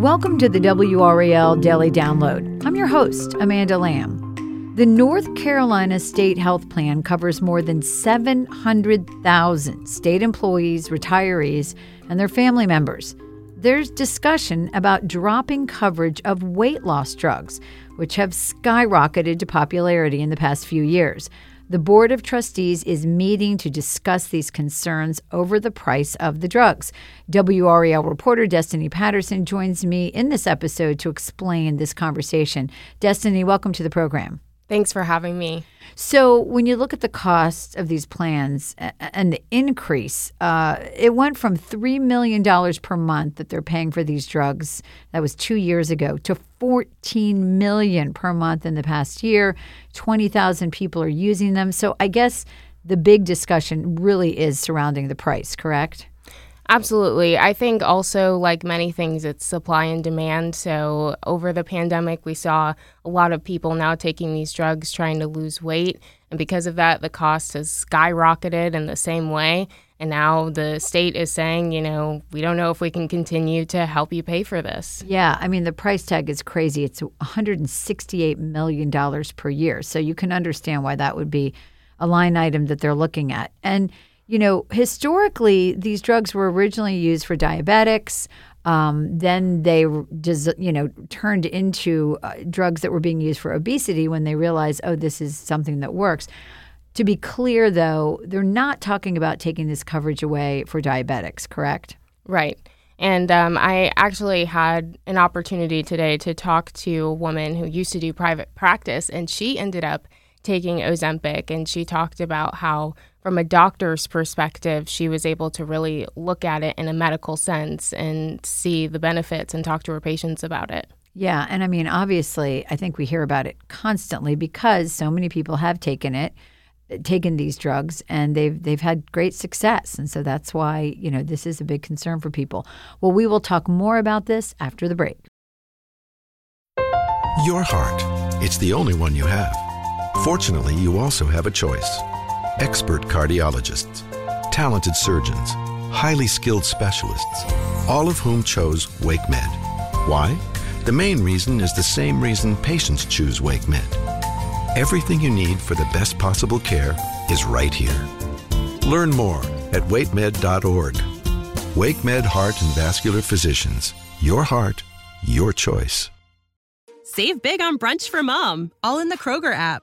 Welcome to the WRAL Daily Download. I'm your host, Amanda Lamb. The North Carolina State Health Plan covers more than 700,000 state employees, retirees, and their family members. There's discussion about dropping coverage of weight loss drugs, which have skyrocketed to popularity in the past few years. The Board of Trustees is meeting to discuss these concerns over the price of the drugs. WRAL reporter Destinee Patterson joins me in this episode to explain this conversation. Destinee, welcome to the program. Thanks for having me. So when you look at the cost of these plans and the increase, it went from $3 million per month that they're paying for these drugs, that was 2 years ago, to $14 million per month in the past year. 20,000 people are using them. So I guess the big discussion really is surrounding the price, correct? Absolutely. I think also, like many things, it's supply and demand. So over the pandemic, we saw a lot of people now taking these drugs, trying to lose weight. And because of that, the cost has skyrocketed in the same way. And now the state is saying, you know, we don't know if we can continue to help you pay for this. Yeah. I mean, the price tag is crazy. It's $168 million per year. So you can understand why that would be a line item that they're looking at. And you know, historically, these drugs were originally used for diabetics. Then they, turned into drugs that were being used for obesity when they realized, oh, this is something that works. To be clear, though, they're not talking about taking this coverage away for diabetics, correct? Right. And I actually had an opportunity today to talk to a woman who used to do private practice, and she ended up taking Ozempic, and she talked about how from a doctor's perspective, she was able to really look at it in a medical sense and see the benefits and talk to her patients about it. Yeah. And I mean, obviously, I think we hear about it constantly because so many people have taken these drugs, and they've had great success. And so that's why, you know, this is a big concern for people. Well, we will talk more about this after the break. Your heart. It's the only one you have. Fortunately, you also have a choice. Expert cardiologists, talented surgeons, highly skilled specialists, all of whom chose WakeMed. Why? The main reason is the same reason patients choose WakeMed. Everything you need for the best possible care is right here. Learn more at wakemed.org. WakeMed Heart and Vascular Physicians. Your heart, your choice. Save big on brunch for mom, all in the Kroger app.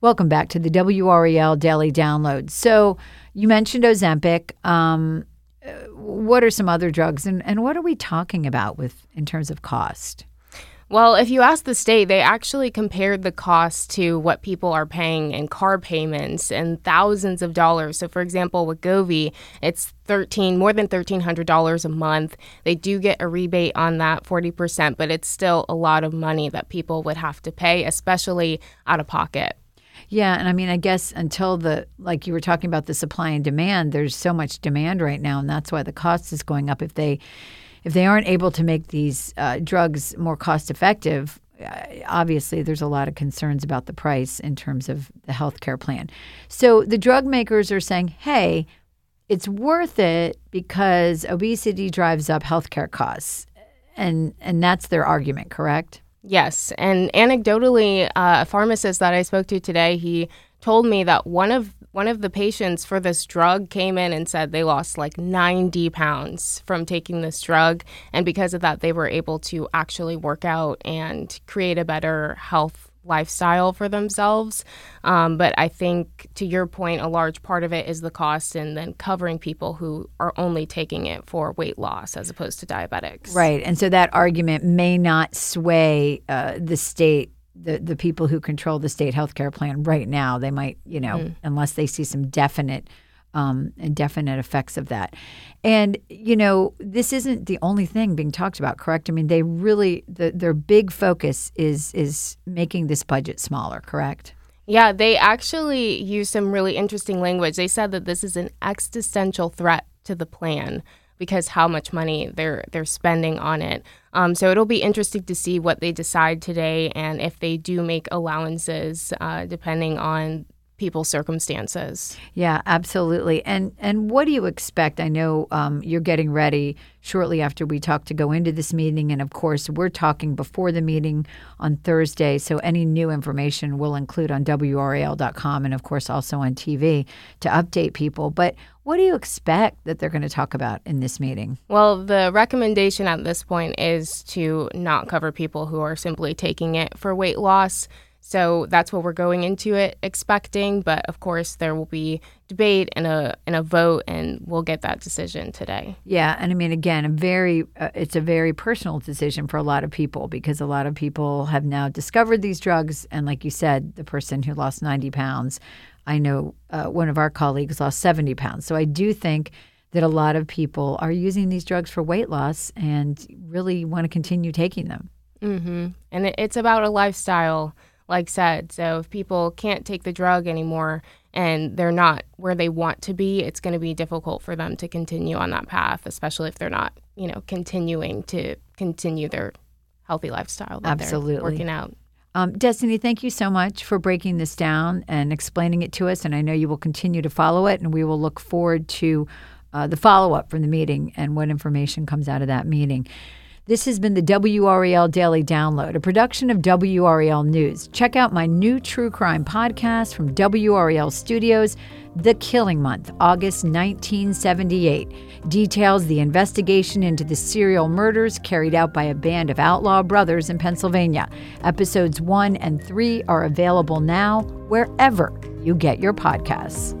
Welcome back to the WRAL Daily Download. So you mentioned Ozempic. What are some other drugs, and what are we talking about with in terms of cost? Well, if you ask the state, they actually compared the cost to what people are paying in car payments and thousands of dollars. So, for example, with Wegovy, it's more than $1,300 a month. They do get a rebate on that, 40%, but it's still a lot of money that people would have to pay, especially out of pocket. Yeah. And I mean, I guess until like you were talking about the supply and demand, there's so much demand right now. And that's why the cost is going up. If they aren't able to make these drugs more cost effective, obviously there's a lot of concerns about the price in terms of the healthcare plan. So the drug makers are saying, hey, it's worth it because obesity drives up healthcare costs. And that's their argument, correct? Yes. And anecdotally, a pharmacist that I spoke to today, he told me that one of the patients for this drug came in and said they lost like 90 pounds from taking this drug. And because of that, they were able to actually work out and create a better health lifestyle for themselves. But I think, to your point, a large part of it is the cost, and then covering people who are only taking it for weight loss as opposed to diabetics. Right. And so that argument may not sway the state, the people who control the state healthcare plan right now. They might, unless they see some definite and definite effects of that. And, you know, this isn't the only thing being talked about, correct? I mean, they really, their big focus is making this budget smaller, correct? Yeah, they actually used some really interesting language. They said that this is an existential threat to the plan because how much money they're spending on it. So it'll be interesting to see what they decide today and if they do make allowances depending on people's circumstances. Yeah, absolutely. And what do you expect? I know you're getting ready shortly after we talk to go into this meeting. And of course, we're talking before the meeting on Thursday. So any new information we'll include on WRAL.com and of course also on TV to update people. But what do you expect that they're going to talk about in this meeting? Well, the recommendation at this point is to not cover people who are simply taking it for weight loss. So that's what we're going into it expecting. But of course, there will be debate and a vote, and we'll get that decision today. Yeah. And I mean, again, it's a very personal decision for a lot of people because a lot of people have now discovered these drugs. And like you said, the person who lost 90 pounds, I know one of our colleagues lost 70 pounds. So I do think that a lot of people are using these drugs for weight loss and really want to continue taking them. Mm-hmm. And it's about a lifestyle, like said. So if people can't take the drug anymore and they're not where they want to be, it's going to be difficult for them to continue on that path, especially if they're not, you know, continue their healthy lifestyle that Absolutely. They're working out. Destinee, thank you so much for breaking this down and explaining it to us. And I know you will continue to follow it, and we will look forward to the follow-up from the meeting and what information comes out of that meeting. This has been the WRAL Daily Download, a production of WRAL News. Check out my new true crime podcast from WRAL Studios, The Killing Month, August 1978. Details the investigation into the serial murders carried out by a band of outlaw brothers in Pennsylvania. Episodes 1 and 3 are available now wherever you get your podcasts.